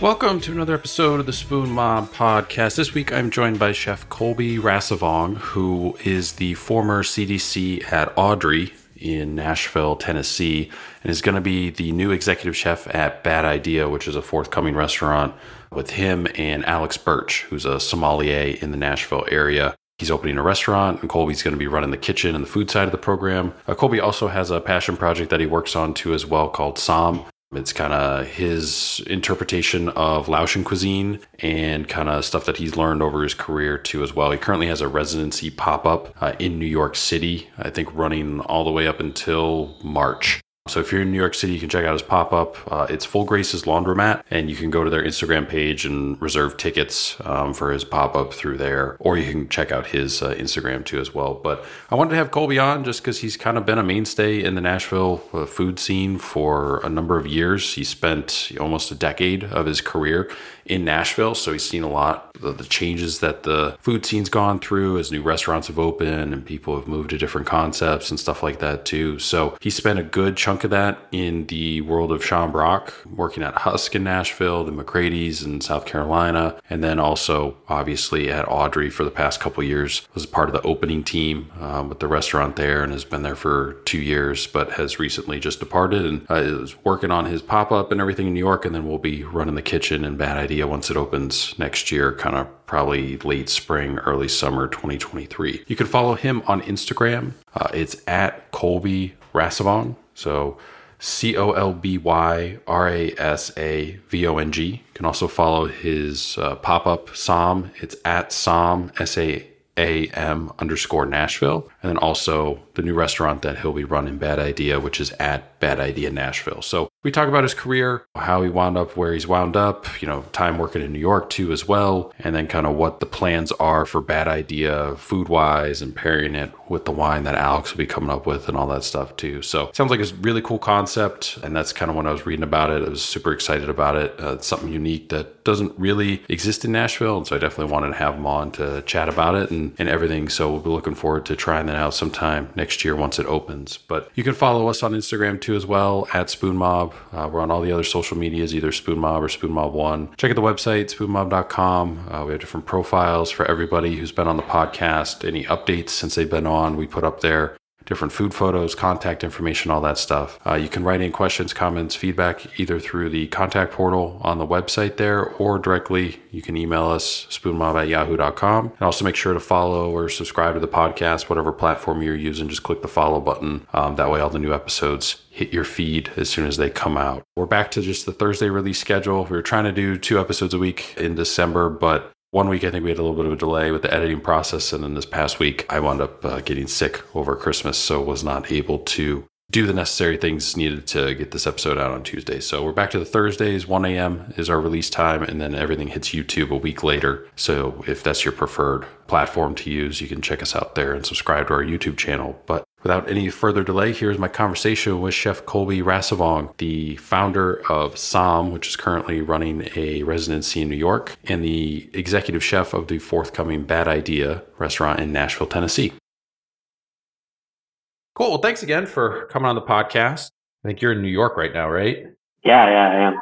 Welcome to another episode of the Spoon Mob podcast. This week I'm joined by Chef Colby Rasavong, who is the former CDC at Audrey in Nashville, Tennessee, and is going to be the new executive chef at Bad Idea, which is a forthcoming restaurant with him and Alex Birch, who's a sommelier in the Nashville area. He's opening a restaurant, and Colby's going to be running the kitchen and the food side of the program. Colby also has a passion project that he works on too as well called SOM. It's kind of his interpretation of Laotian cuisine and kind of stuff that he's learned over his career too as well. He currently has a residency pop-up in New York City, I think running all the way up until March. So if you're in New York City, you can check out his pop-up. It's Full Grace's Laundromat, and you can go to their Instagram page and reserve tickets for his pop-up through there, or you can check out his Instagram too as well. But I wanted to have Colby on just because he's kind of been a mainstay in the Nashville food scene for a number of years. He spent almost a decade of his career in Nashville, so he's seen a lot of the changes that the food scene's gone through as new restaurants have opened and people have moved to different concepts and stuff like that too. So he spent a good chunk of that in the world of Sean Brock, working at Husk in Nashville, the McCrady's in South Carolina, and then also obviously at Audrey for the past couple of years. Was part of the opening team with the restaurant there and has been there for 2 years, but has recently just departed and is working on his pop-up and everything in New York, and then we'll be running the kitchen and Bad Idea once it opens next year, kind of probably late spring, early summer 2023. You can follow him on Instagram. It's at Colby Rasavong. So Colby Rasavong. You can also follow his pop-up SAAM. It's at SAAM, SAAM_Nashville. And then also the new restaurant that he'll be running, Bad Idea, which is at Bad Idea Nashville. So we talk about his career, how he wound up where he's wound up, you know, time working in New York too as well, and then kind of what the plans are for Bad Idea food-wise and pairing it with the wine that Alex will be coming up with and all that stuff too. So it sounds like it's a really cool concept, and that's kind of when I was reading about it. I was super excited about it. It's something unique that doesn't really exist in Nashville, and so I definitely wanted to have him on to chat about it and everything. So we'll be looking forward to trying that out sometime next year once it opens. But you can follow us on Instagram too as well, at Spoon Mob. We're on all the other social medias, either Spoon Mob or Spoon Mob One. Check out the website, spoonmob.com. We have different profiles for everybody who's been on the podcast. Any updates since they've been on, we put up there. Different food photos, contact information, all that stuff. You can write in questions, comments, feedback, either through the contact portal on the website there, or directly you can email us, spoonmob@yahoo.com. And also make sure to follow or subscribe to the podcast, whatever platform you're using, just click the follow button. That way all the new episodes hit your feed as soon as they come out. We're back to just the Thursday release schedule. We were trying to do 2 episodes a week in December, but one week, I think we had a little bit of a delay with the editing process. And then this past week, I wound up getting sick over Christmas, so was not able to do the necessary things needed to get this episode out on Tuesday. So we're back to the Thursdays. 1 a.m. is our release time, and then everything hits YouTube a week later. So if that's your preferred platform to use, you can check us out there and subscribe to our YouTube channel. But without any further delay, here's my conversation with Chef Colby Rasavong, the founder of SAAM, which is currently running a residency in New York, and the executive chef of the forthcoming Bad Idea restaurant in Nashville, Tennessee. Cool. Well, thanks again for coming on the podcast. I think you're in New York right now, right? Yeah, I am.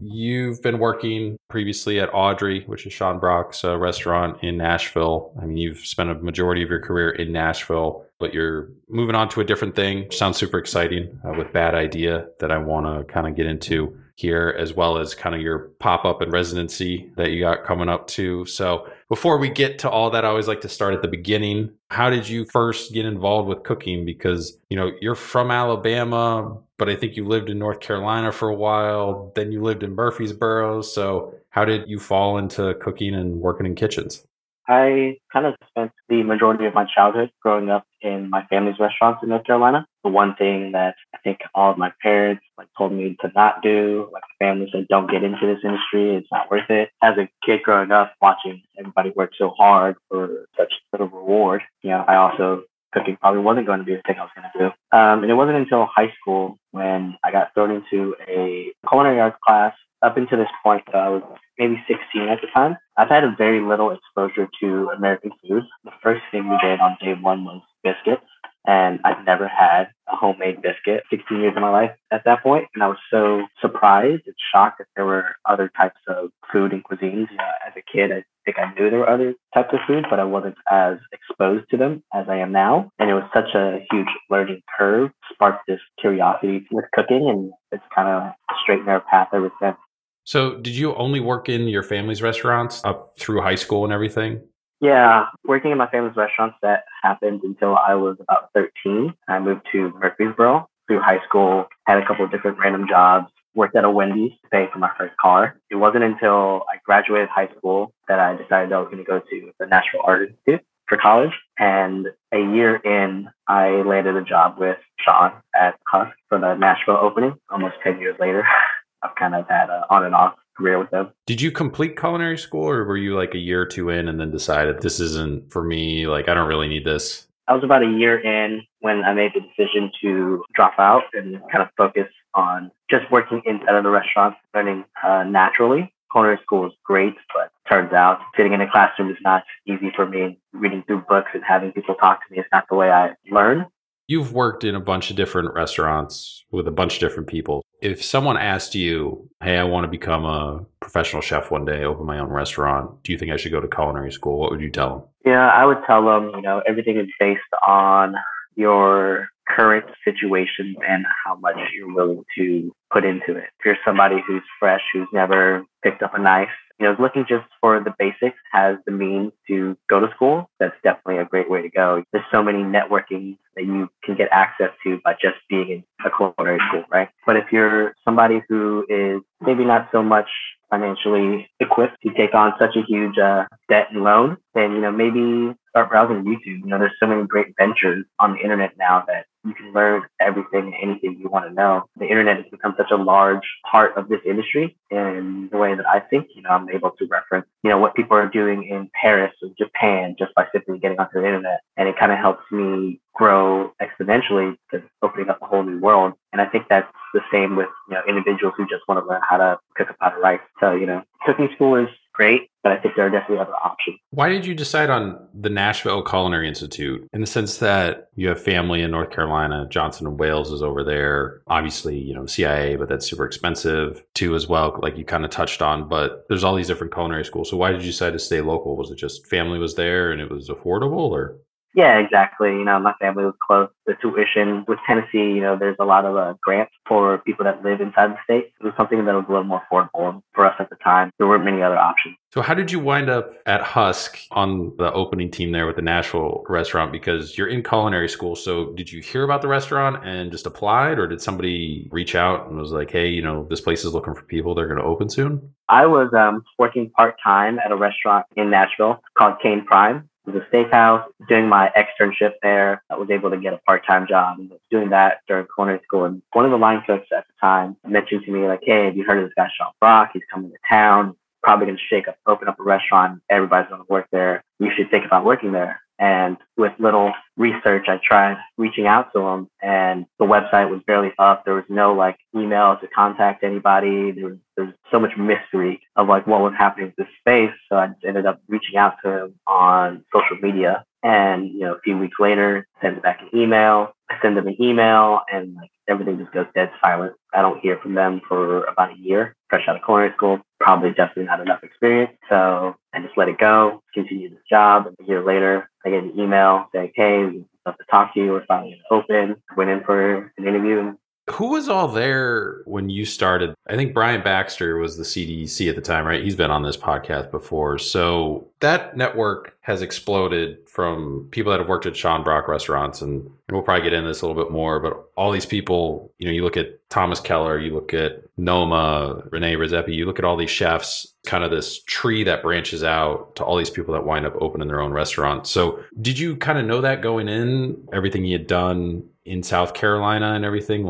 You've been working previously at Audrey, which is Sean Brock's restaurant in Nashville. I mean, you've spent a majority of your career in Nashville, but you're moving on to a different thing, which sounds super exciting, with Bad Idea that I want to kind of get into here, as well as kind of your pop-up and residency that you got coming up too. So before we get to all that, I always like to start at the beginning. How did you first get involved with cooking? Because, you know, you're from Alabama, but I think you lived in North Carolina for a while. Then you lived in Murfreesboro. So how did you fall into cooking and working in kitchens? I kind of spent the majority of my childhood growing up in my family's restaurants in North Carolina. The one thing that I think all of my parents told me to not do, my family said, don't get into this industry, it's not worth it. As a kid growing up, watching everybody work so hard for such little reward, you know, I also cooking probably wasn't going to be the thing I was going to do. And it wasn't until high school when I got thrown into a culinary arts class. Up until this point, I was maybe 16 at the time. I've had a very little exposure to American food. The first thing we did on day one was biscuits, and I've never had a homemade biscuit biscuit, 16 years of my life at that point. And I was so surprised and shocked that there were other types of food and cuisines. As a kid, I think I knew there were other types of food, but I wasn't as exposed to them as I am now. And it was such a huge learning curve, sparked this curiosity with cooking, and it's kind of straightened our path ever since. So did you only work in your family's restaurants up through high school and everything? Yeah, working in my family's restaurants, that happened until I was about 13. I moved to Murfreesboro. Through high school, had a couple of different random jobs, worked at a Wendy's to pay for my first car. It wasn't until I graduated high school that I decided I was going to go to the Nashville Art Institute for college. And a year in, I landed a job with Sean at Husk for the Nashville opening, almost 10 years later. I've kind of had an on and off career with them. Did you complete culinary school, or were you like a year or two in and then decided this isn't for me, like I don't really need this? I was about a year in when I made the decision to drop out and kind of focus on just working inside of the restaurant, learning naturally. Culinary school is great, but turns out sitting in a classroom is not easy for me. Reading through books and having people talk to me is not the way I learn. You've worked in a bunch of different restaurants with a bunch of different people. If someone asked you, hey, I want to become a professional chef one day, open my own restaurant, do you think I should go to culinary school? What would you tell them? Yeah, I would tell them, everything is based on your current situation and how much you're willing to put into it. If you're somebody who's fresh, who's never picked up a knife, is looking just for the basics, has the means to go to school, that's definitely a great way to go. There's so many networking that you can get access to by just being in a culinary school, right? But if you're somebody who is maybe not so much financially equipped to take on such a huge debt and loan, then, maybe start browsing YouTube. There's so many great ventures on the internet now that you can learn everything, anything you want to know. The internet has become such a large part of this industry, and the way that I think, I'm able to reference, what people are doing in Paris or Japan just by simply getting onto the internet. And it kind of helps me grow exponentially because it's opening up a whole new world. And I think that's the same with, individuals who just want to learn how to cook a pot of rice. So, cooking school is great, but I think there are definitely other options. Why did you decide on the Nashville Culinary Institute, in the sense that you have family in North Carolina, Johnson & Wales is over there, obviously, CIA, but that's super expensive too as well, like you kind of touched on, but there's all these different culinary schools. So why did you decide to stay local? Was it just family was there and it was affordable, or? Yeah, exactly. My family was close. The tuition with Tennessee, there's a lot of grants for people that live inside the state. It was something that was a little more affordable for us at the time. There weren't many other options. So how did you wind up at Husk on the opening team there with the Nashville restaurant? Because you're in culinary school. So did you hear about the restaurant and just applied, or did somebody reach out and was like, hey, this place is looking for people. They're going to open soon. I was working part-time at a restaurant in Nashville called Kane Prime. It was a steakhouse. Doing my externship there, I was able to get a part-time job, and was doing that during culinary school. And one of the line cooks at the time mentioned to me, like, hey, have you heard of this guy, Sean Brock? He's coming to town. Probably going to open up a restaurant. Everybody's going to work there. You should think about working there. And with little research, I tried reaching out to him, and the website was barely up. There was no email to contact anybody. There was so much mystery of what was happening with this space. So I ended up reaching out to him on social media. And, a few weeks later, I send them an email, and everything just goes dead silent. I don't hear from them for about a year, fresh out of culinary school, probably definitely not enough experience. So I just let it go, continued this job. And a year later, I get an email saying, hey, we'd love to talk to you. We're finally open. Went in for an interview. Who was all there when you started? I think Brian Baxter was the CDC at the time, right? He's been on this podcast before. So that network has exploded from people that have worked at Sean Brock restaurants. And we'll probably get into this a little bit more, but all these people, you look at Thomas Keller, you look at Noma, Rene Redzepi, you look at all these chefs, kind of this tree that branches out to all these people that wind up opening their own restaurant. So did you kind of know that going in, everything you had done in South Carolina and everything,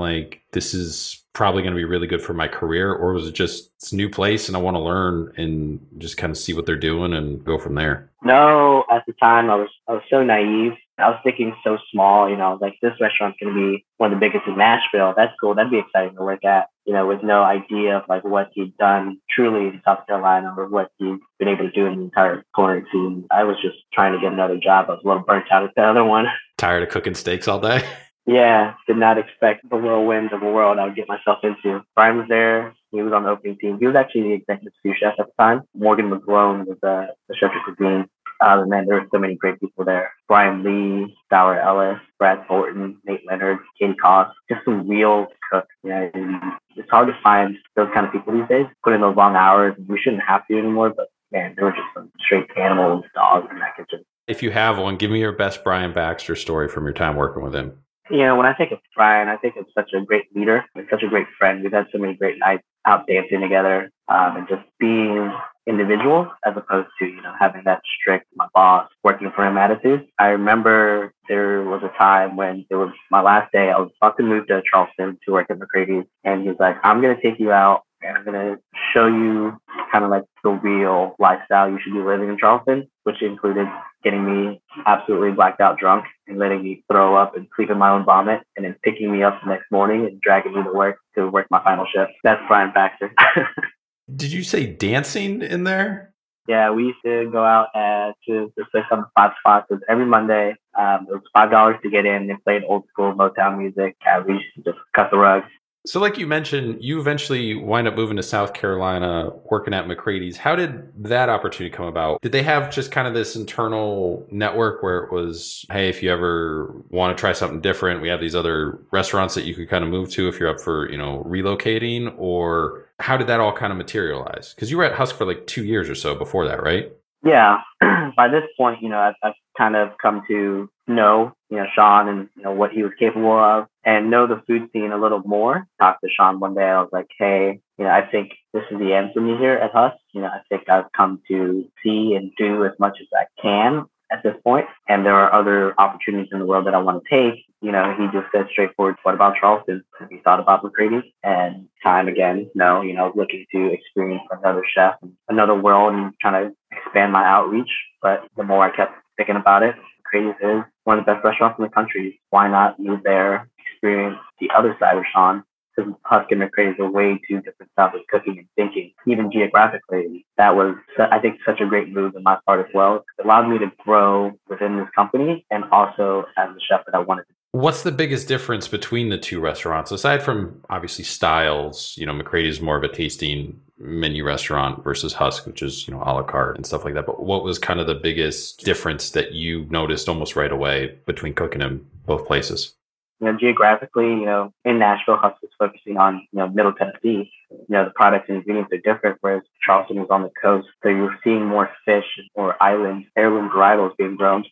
this is probably going to be really good for my career? Or was it just it's a new place and I want to learn and just kind of see what they're doing and go from there? No, at the time I was so naive. I was thinking so small, I was like, this restaurant's going to be one of the biggest in Nashville. That's cool. That'd be exciting to work at, with no idea of what he'd done truly in South Carolina or what he'd been able to do in the entire culinary scene. I was just trying to get another job. I was a little burnt out at the other one. Tired of cooking steaks all day? Yeah, did not expect the whirlwind of the world I would get myself into. Brian was there. He was on the opening team. He was actually the executive sous chef at the time. Morgan McGrone was the chef de cuisine. And then there were so many great people there. Brian Lee, Dower Ellis, Brad Horton, Nate Leonard, Katie Cox, just some real cooks. You know, it's hard to find those kind of people these days. Put in those long hours. We shouldn't have to anymore, but man, there were just some straight animals, dogs in that kitchen. If you have one, give me your best Brian Baxter story from your time working with him. You know, when I think of Brian, I think of such a great leader and such a great friend. We've had so many great nights out dancing together and just being individual as opposed to, you know, having that strict, my boss, working for him attitude. I remember there was a time when it was my last day. I was about to move to Charleston to work at McCrady's, and he was like, I'm going to take you out and I'm going to show you kind of like the real lifestyle you should be living in Charleston, which included getting me absolutely blacked out drunk and letting me throw up and sleep in my own vomit and then picking me up the next morning and dragging me to work my final shift. That's Brian Baxter. Did you say dancing in there? Yeah, we used to go out to the 675 spots. It was every Monday. It was $5 to get in. They played old school Motown music. We used to just cut the rug. So like you mentioned, you eventually wind up moving to South Carolina, working at McCrady's. How did that opportunity come about? Did they have just kind of this internal network where it was, hey, if you ever want to try something different, we have these other restaurants that you could kind of move to if you're up for, you know, relocating? Or how did that all kind of materialize? Because you were at Husk for like 2 years or so before that, right? Yeah. By this point, you know, I've kind of come to know, you know, Sean and, you know, what he was capable of, and know the food scene a little more. Talked to Sean one day. I was like, hey, you know, I think this is the end for me here at Husk. You know, I think I've come to see and do as much as I can at this point, and there are other opportunities in the world that I want to take. You know, he just said straightforward, what about Charleston? Have you thought about McCrady's? And time again, no, you know, looking to experience another chef, another world, and trying to expand my outreach. But the more I kept thinking about it, McCrady's is one of the best restaurants in the country. Why not move there, experience the other side of Sean? Because Husk and McCrady's are way too different styles of cooking and thinking, even geographically. That was, I think, such a great move on my part as well. It allowed me to grow within this company and also as the chef that I wanted to be. What's the biggest difference between the two restaurants? Aside from, obviously, styles, you know, McCrady's more of a tasting menu restaurant versus Husk, which is, you know, a la carte and stuff like that. But what was kind of the biggest difference that you noticed almost right away between cooking in both places? You know, geographically, you know, in Nashville, Husk was focusing on, you know, Middle Tennessee. You know, the products and ingredients are different, whereas Charleston was on the coast. So you're seeing more fish or islands, heirloom varietals being grown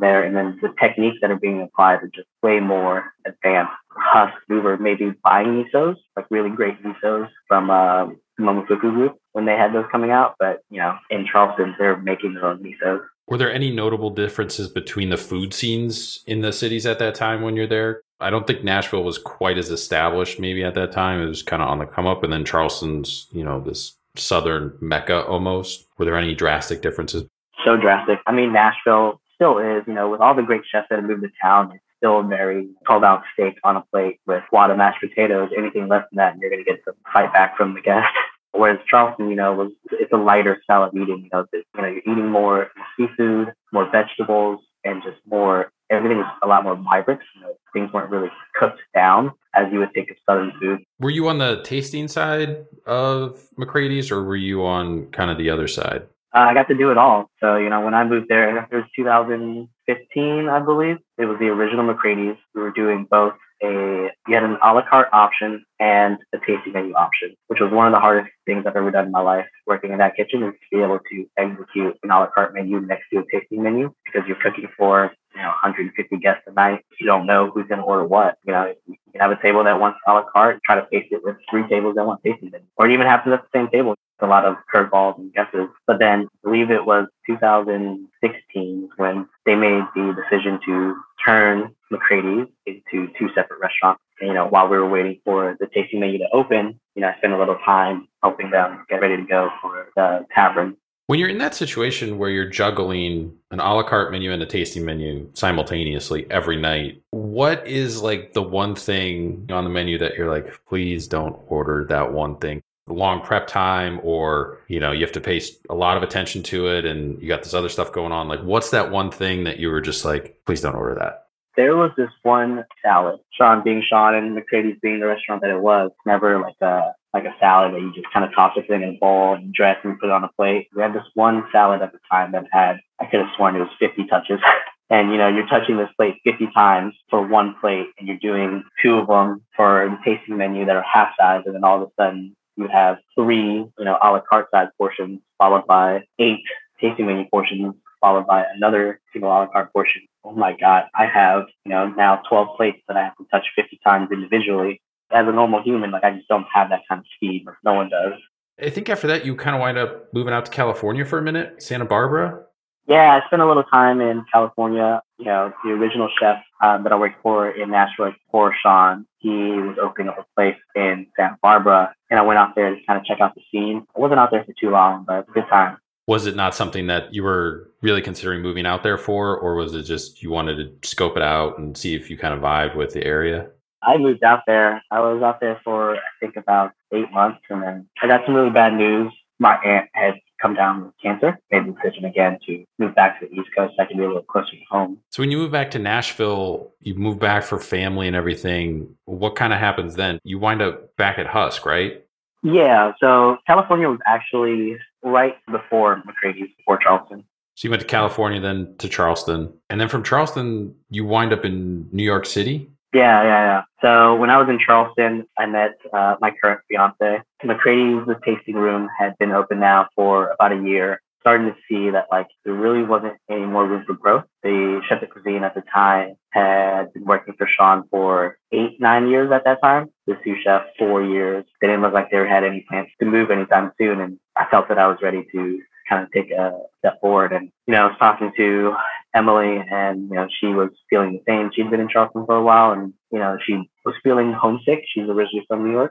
there. And then the techniques that are being applied are just way more advanced. Husk, we were maybe buying misos, like really great misos from the Momofuku group when they had those coming out. But, you know, in Charleston, they're making their own misos. Were there any notable differences between the food scenes in the cities at that time when you're there? I don't think Nashville was quite as established maybe at that time. It was kind of on the come up. And then Charleston's, you know, this southern mecca almost. Were there any drastic differences? So drastic. I mean, Nashville still is, you know, with all the great chefs that have moved to town, it's still very 12-ounce steak on a plate with wad of mashed potatoes. Anything less than that, and you're going to get some fight back from the guest. Whereas Charleston, you know, it's a lighter style of eating. You know, you're eating more seafood, more vegetables, and just more. Everything was a lot more vibrant. You know, things weren't really cooked down as you would think of Southern food. Were you on the tasting side of McCrady's, or were you on kind of the other side? I got to do it all. So, you know, when I moved there, it was 2015, I believe. It was the original McCrady's. We were doing both. You had an a la carte option and a tasting menu option, which was one of the hardest things I've ever done in my life working in that kitchen, is to be able to execute an a la carte menu next to a tasting menu, because you're cooking for, you know, 150 guests a night. You don't know who's going to order what. You know, you can have a table that wants a la carte, try to pace it with three tables that want tasting menu, or it even happens at the same table. It's a lot of curveballs and guesses. But then I believe it was 2016 when they made the decision to turn McCrady's into two separate restaurants. And, you know, while we were waiting for the tasting menu to open, you know, I spent a little time helping them get ready to go for the tavern. When you're in that situation where you're juggling an a la carte menu and a tasting menu simultaneously every night, what is like the one thing on the menu that you're like, please don't order that one thing? Long prep time, or, you know, you have to pay a lot of attention to it and you got this other stuff going on. Like, what's that one thing that you were just like, please don't order that? there was this one salad, Sean being Sean and McCrady's being the restaurant that it was, never like a salad that you just kind of toss it in a bowl and dress and put it on a plate. We had this one salad at the time that had, I could have sworn it was 50 touches. And, you know, you're touching this plate 50 times for one plate, and you're doing two of them for the tasting menu that are half size. And then all of a sudden you have three, you know, a la carte size portions, followed by 8 tasting menu portions, followed by another single a la carte portion. Oh my God, I have, you know, now 12 plates that I have to touch 50 times individually. As a normal human, like, I just don't have that kind of speed, or no one does. I think after that, you kind of wind up moving out to California for a minute, Santa Barbara. Yeah, I spent a little time in California. You know, the original chef that I worked for in Nashville, for Sean, he was opening up a place in Santa Barbara, and I went out there to kind of check out the scene. I wasn't out there for too long, but it was a good time. Was it not something that you were really considering moving out there for, or was it just you wanted to scope it out and see if you kind of vibed with the area? I moved out there. I was out there for, I think, about 8 months, and then I got some really bad news. My aunt had come down with cancer, made the decision again to move back to the East Coast so I could be a little closer to home. So when you move back to Nashville, you move back for family and everything. What kind of happens then? You wind up back at Husk, right? Yeah. So California was actually right before McCrady's, before Charleston. So you went to California, then to Charleston. And then from Charleston, you wind up in New York City? Yeah. So when I was in Charleston, I met my current fiance. McCrady's, the tasting room, had been open now for about a year. Starting to see that, like, there really wasn't any more room for growth. The chef de cuisine at the time had been working for Sean for 8-9 years at that time. The sous chef, 4 years. They didn't look like they had any plans to move anytime soon. And I felt that I was ready to kind of take a step forward. And, you know, I was talking to Emily, and, you know, she was feeling the same. She'd been in Charleston for a while, and, you know, she was feeling homesick. She's originally from New York.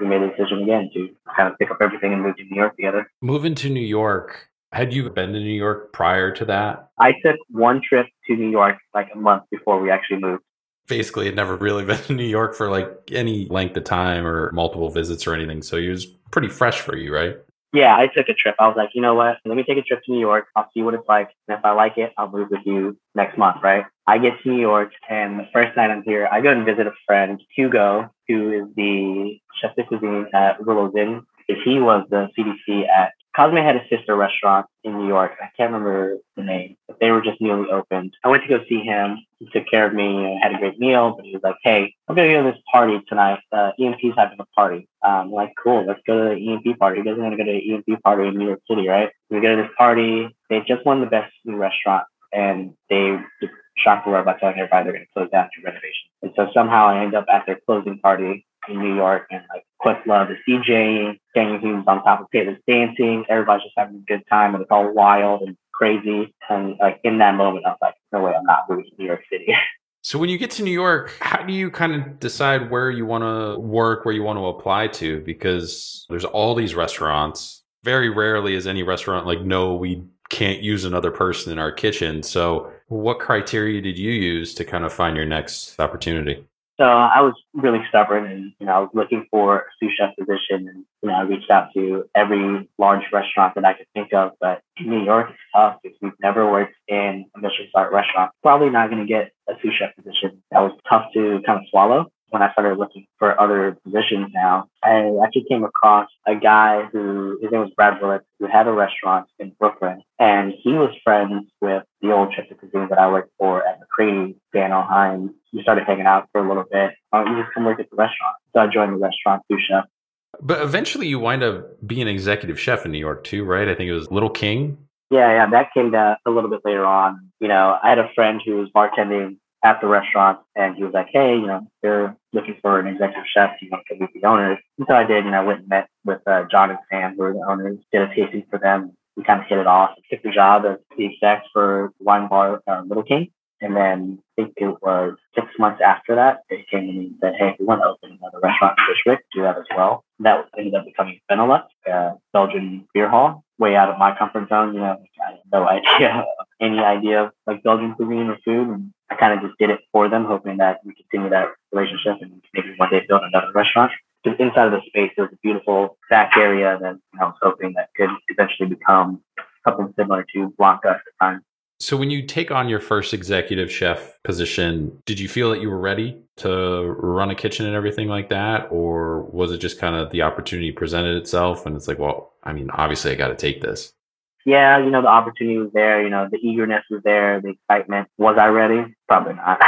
We made a decision again to kind of pick up everything and move to New York together. Moving to New York, had you been to New York prior to that? I took one trip to New York like a month before we actually moved. Basically, I'd never really been to New York for like any length of time or multiple visits or anything. So it was pretty fresh for you, right? Yeah, I took a trip. I was like, you know what? Let me take a trip to New York. I'll see what it's like. And if I like it, I'll move with you next month, right? I get to New York, and the first night I'm here, I go and visit a friend, Hugo, who is the chef de cuisine at Rulozin. He was the CDC at Cosme had a sister restaurant in New York. I can't remember the name, but they were just newly opened. I went to go see him. He took care of me. I had a great meal, but he was like, hey, I'm going to go to this party tonight. EMP's having a party. I'm like, cool, let's go to the EMP party. You guys want to go to the EMP party in New York City, right? We go to this party. They just won the best new restaurant, and they just shocked the world by telling everybody they're going to close down through renovation. And so somehow I end up at their closing party in New York, and like Questlove is DJing, Daniel Hume's on top of tables dancing, everybody's just having a good time, and it's all wild and crazy. And like in that moment, I was like, no way, I'm not moving to New York City. So when you get to New York, how do you kind of decide where you want to work, where you want to apply to? Because there's all these restaurants. Very rarely is any restaurant like, no, we can't use another person in our kitchen. So what criteria did you use to kind of find your next opportunity? So I was really stubborn, and, you know, I was looking for a sous chef position, and, you know, I reached out to every large restaurant that I could think of. But in New York, it's tough because we've never worked in a Michelin-starred restaurant. Probably not going to get a sous chef position. That was tough to kind of swallow. When I started looking for other positions now, I actually came across a guy who, his name was Brad Willett, who had a restaurant in Brooklyn. And he was friends with the old chef de cuisine that I worked for at McCrady, Dan O'Hind. We started hanging out for a little bit. We just come work at the restaurant. So I joined the restaurant sous chef. But eventually you wind up being an executive chef in New York too, right? I think it was Little King. Yeah. That came to a little bit later on. You know, I had a friend who was bartending at the restaurant, and he was like, hey, you know, they're looking for an executive chef. You want to meet the owners? And so I did, and I went and met with John and Sam, who were the owners, did a tasting for them. We kind of hit it off. I took the job as the exec for wine bar Little King. And then I think it was 6 months after that, they came to me and said, hey, we want to open another restaurant in Bushwick, do that as well. And that ended up becoming Benelux, a Belgian beer hall, way out of my comfort zone. You know, I had no idea, any idea of like Belgian cuisine or food. And I kind of just did it for them, hoping that we continue that relationship and maybe one day build another restaurant. Because inside of the space, there was a beautiful back area that I was hoping that could eventually become something similar to Blanca at the time. So when you take on your first executive chef position, did you feel that you were ready to run a kitchen and everything like that? Or was it just kind of the opportunity presented itself? And it's like, well, I mean, obviously I got to take this. Yeah, you know, the opportunity was there. You know, the eagerness was there, the excitement. Was I ready? Probably not.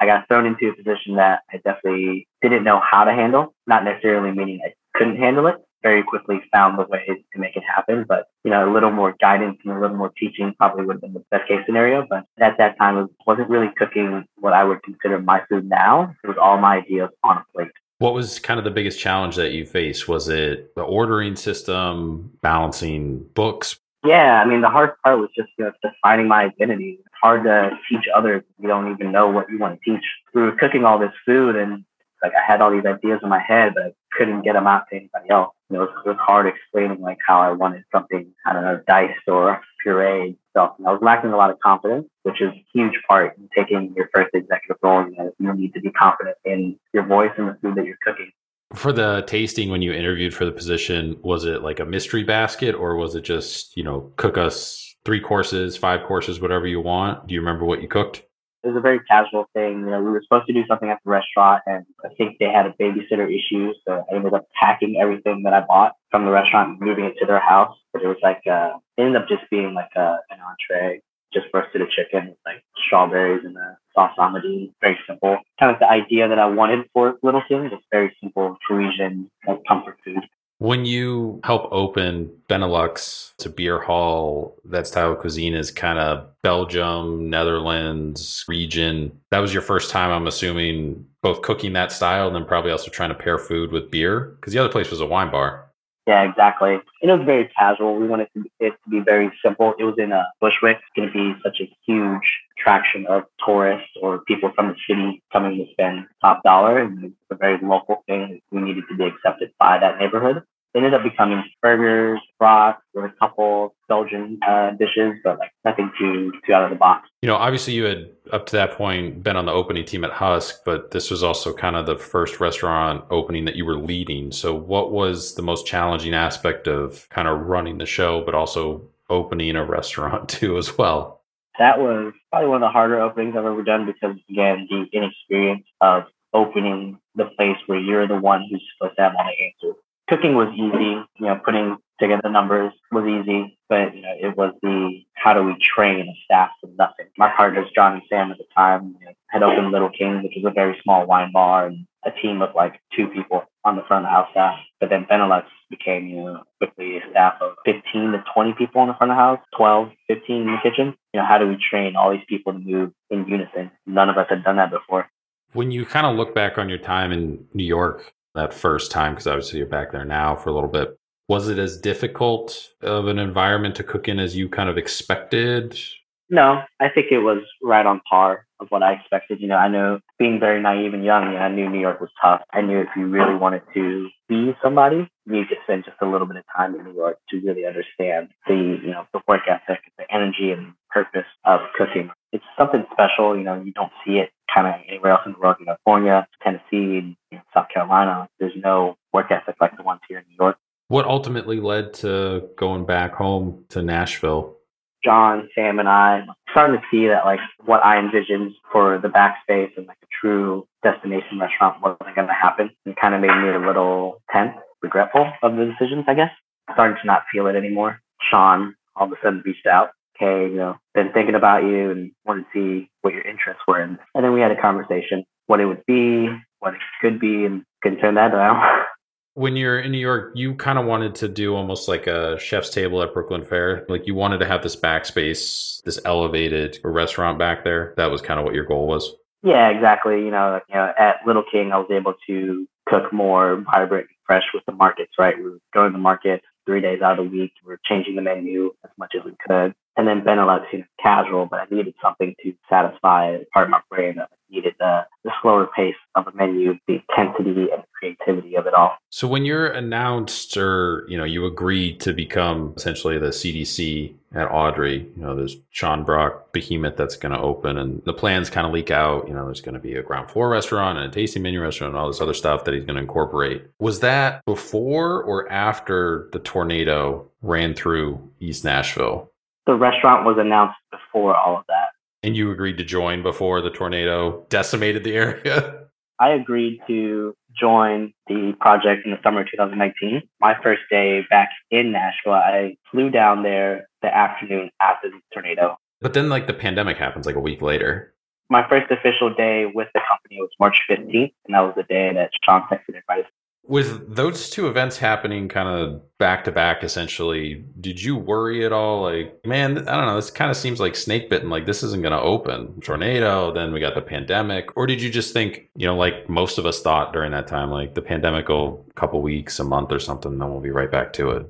I got thrown into a position that I definitely didn't know how to handle. Not necessarily meaning I couldn't handle it. Very quickly found the ways to make it happen. But, you know, a little more guidance and a little more teaching probably would have been the best case scenario. But at that time, I wasn't really cooking what I would consider my food now. It was all my ideas on a plate. What was kind of the biggest challenge that you faced? Was it the ordering system, balancing books? Yeah, I mean, the hard part was just, you know, defining my identity. It's hard to teach others if you don't even know what you want to teach. We were cooking all this food and like I had all these ideas in my head, but I couldn't get them out to anybody else. You know, it was hard explaining like how I wanted something, I don't know, diced or pureed stuff. And I was lacking a lot of confidence, which is a huge part in taking your first executive role. You know, you need to be confident in your voice and the food that you're cooking. For the tasting, when you interviewed for the position, was it like a mystery basket or was it just, you know, cook us 3 courses, 5 courses, whatever you want? Do you remember what you cooked? It was a very casual thing. You know, we were supposed to do something at the restaurant, and I think they had a babysitter issue, so I ended up packing everything that I bought from the restaurant and moving it to their house. But it was like, it ended up just being like an entree, just roasted chicken with like strawberries and a sauce Amadi. Very simple. Kind of the idea that I wanted for Little King, just very simple Parisian like comfort food. When you help open Benelux, it's a beer hall. That style of cuisine is kind of Belgium, Netherlands region. That was your first time, I'm assuming, both cooking that style and then probably also trying to pair food with beer, because the other place was a wine bar. Yeah, exactly. It was very casual. We wanted it to be very simple. It was in Bushwick. It's going to be such a huge attraction of tourists or people from the city coming to spend top dollar. And it's a very local thing. We needed to be accepted by that neighborhood. They ended up becoming burgers, brats, or a couple Belgian dishes, but like nothing too out of the box. You know, obviously you had up to that point been on the opening team at Husk, but this was also kind of the first restaurant opening that you were leading. So what was the most challenging aspect of kind of running the show, but also opening a restaurant too as well? That was probably one of the harder openings I've ever done because, again, the inexperience of opening the place where you're the one who's supposed to have all the answers. Cooking was easy, you know, putting together numbers was easy, but, you know, it was the how do we train a staff from nothing. My partners, John and Sam at the time, you know, had opened Little King, which is a very small wine bar and a team of like 2 people on the front of house staff. But then Benelux became, you know, quickly a staff of 15 to 20 people on the front of house, 12, 15 in the kitchen. You know, how do we train all these people to move in unison? None of us had done that before. When you kind of look back on your time in New York, that first time, because obviously you're back there now for a little bit, was it as difficult of an environment to cook in as you kind of expected? No, I think it was right on par of what I expected. You know, I know being very naive and young, you know, I knew New York was tough. I knew if you really wanted to be somebody, you need to spend just a little bit of time in New York to really understand the, you know, the work ethic, the energy and purpose of cooking. It's something special. You know, you don't see it kind of anywhere else in the world. You know, California, Tennessee, you know, South Carolina, there's no work ethic like the ones here in New York. What ultimately led to going back home to Nashville? John, Sam, and I started to see that like what I envisioned for the backspace and like a true destination restaurant wasn't going to happen. It kind of made me a little tense, regretful of the decisions, I guess. Starting to not feel it anymore. Sean all of a sudden reached out. Hey, you know, been thinking about you and wanted to see what your interests were in. And then we had a conversation, what it would be, what it could be, and couldn't turn that down. When you're in New York, you kind of wanted to do almost like a chef's table at Brooklyn Fair. Like you wanted to have this backspace, this elevated restaurant back there. That was kind of what your goal was. Yeah, exactly. You know, at Little King, I was able to cook more vibrant and fresh with the markets, right? We were going to the market 3 days out of the week. We were changing the menu as much as we could. And then Benelux, you know, casual, but I needed something to satisfy part of my brain that needed the slower pace of a menu, the intensity and creativity of it all. So when you're announced or, you know, you agree to become essentially the CDC at Audrey, you know, there's Sean Brock behemoth that's going to open and the plans kind of leak out, you know, there's going to be a ground floor restaurant and a tasting menu restaurant and all this other stuff that he's going to incorporate. Was that before or after the tornado ran through East Nashville? the restaurant was announced before all of that. And you agreed to join before the tornado decimated the area? I agreed to join the project in the summer of 2019. My first day back in Nashville, I flew down there the afternoon after the tornado. But then the pandemic happens a week later. My first official day with the company was March 15th, and that was the day that Sean texted everybody. With those two events happening kind of back to back, essentially, did you worry at all? Man, I don't know. This kind of seems like snake bitten. This isn't going to open. Tornado. Then we got the pandemic. Or did you just think, most of us thought during that time, the pandemic will a couple weeks, a month or something, then we'll be right back to it?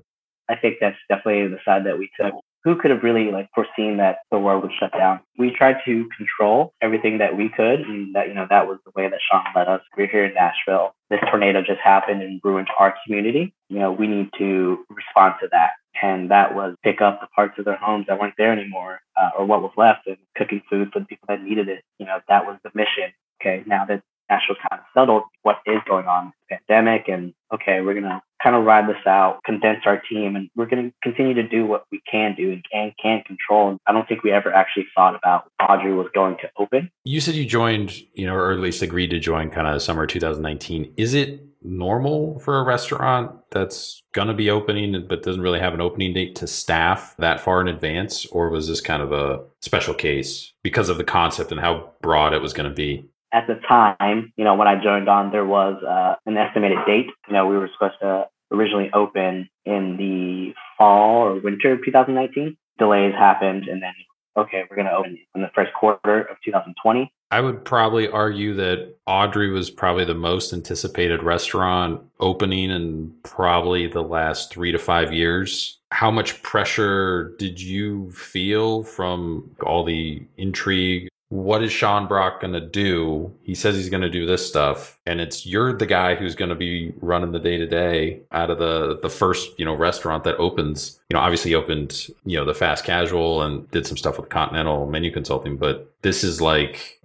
I think that's definitely the side that we took. Who could have really foreseen that the world would shut down? We tried to control everything that we could, and that was the way that Sean led us. We're here in Nashville. This tornado just happened and ruined our community. We need to respond to that. And that was pick up the parts of their homes that weren't there anymore, or what was left, and cooking food for the people that needed it. That was the mission. Okay, now that Nashville's kind of settled, what is going on with the pandemic? And okay, we're going to kind of ride this out, condense our team, and we're going to continue to do what we can do and can control. I don't think we ever actually thought about Audrey was going to open. You said you joined, or at least agreed to join kind of summer 2019. Is it normal for a restaurant that's going to be opening but doesn't really have an opening date to staff that far in advance? Or was this kind of a special case because of the concept and how broad it was going to be? At the time, when I joined on, there was an estimated date. We were supposed to originally open in the fall or winter of 2019. Delays happened, and then, okay, we're going to open in the first quarter of 2020. I would probably argue that Audrey was probably the most anticipated restaurant opening in probably the last 3 to 5 years. How much pressure did you feel from all the intrigue? What is Sean Brock going to do? He says he's going to do this stuff, and you're the guy who's going to be running the day-to-day out of the first, restaurant that opens. Obviously opened, the fast casual and did some stuff with Continental menu consulting, but this is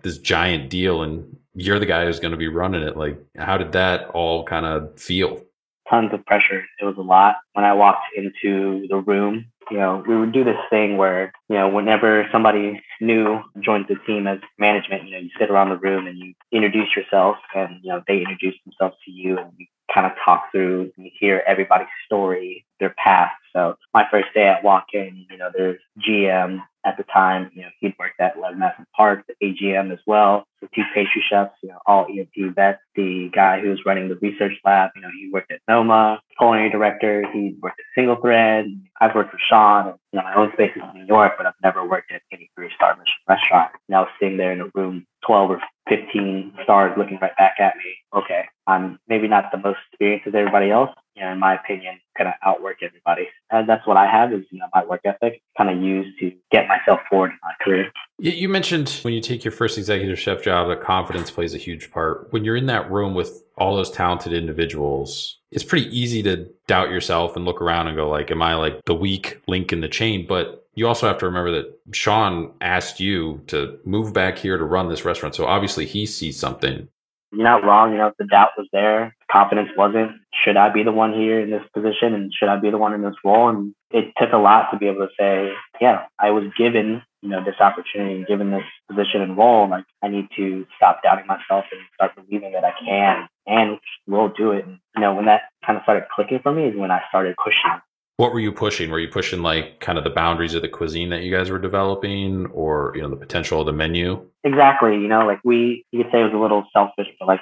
this giant deal, and you're the guy who's going to be running it. How did that all kind of feel? Tons of pressure. It was a lot. When I walked into the room, we would do this thing where, whenever somebody new joins the team as management, you sit around the room and you introduce yourself, and, they introduce themselves to you, and you kind of talk through and you hear everybody's story, their past. So my first day I walk in, there's GM at the time, he'd worked at Lev Madison Park, the AGM as well, the two pastry chefs, all EMP vets, the guy who was running the research lab, he worked at NOMA, culinary director, he worked at Single Thread. I've worked with Sean, my own space is in New York, but I've never worked at any 3-star Michelin restaurant. And I was sitting there in a room, 12 or 15 stars looking right back at me. Okay, I'm maybe not the most experienced as everybody else. In my opinion, kind of outwork everybody. And that's what I have is, my work ethic kind of used to get myself forward in my career. You mentioned when you take your first executive chef job, that confidence plays a huge part. When you're in that room with all those talented individuals, it's pretty easy to doubt yourself and look around and go am I the weak link in the chain? But you also have to remember that Sean asked you to move back here to run this restaurant. So obviously he sees something. You're not wrong. The doubt was there. Confidence wasn't. Should I be the one here in this position? And should I be the one in this role? And it took a lot to be able to say, yeah, I was given, this opportunity, given this position and role. I need to stop doubting myself and start believing that I can and will do it. And, when that kind of started clicking for me is when I started pushing. What were you pushing? Were you pushing kind of the boundaries of the cuisine that you guys were developing or, the potential of the menu? Exactly. You could say it was a little selfish, but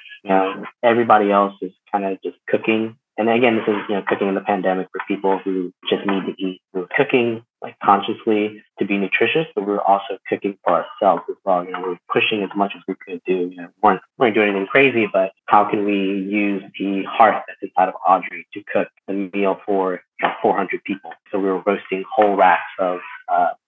everybody else is kind of just cooking. And again, this is, cooking in the pandemic for people who just need to eat. We were cooking consciously to be nutritious, but we were also cooking for ourselves as well. We were pushing as much as we could do. We weren't doing anything crazy, but how can we use the hearth that's inside of Audrey to cook a meal for 400 people? So we were roasting whole racks of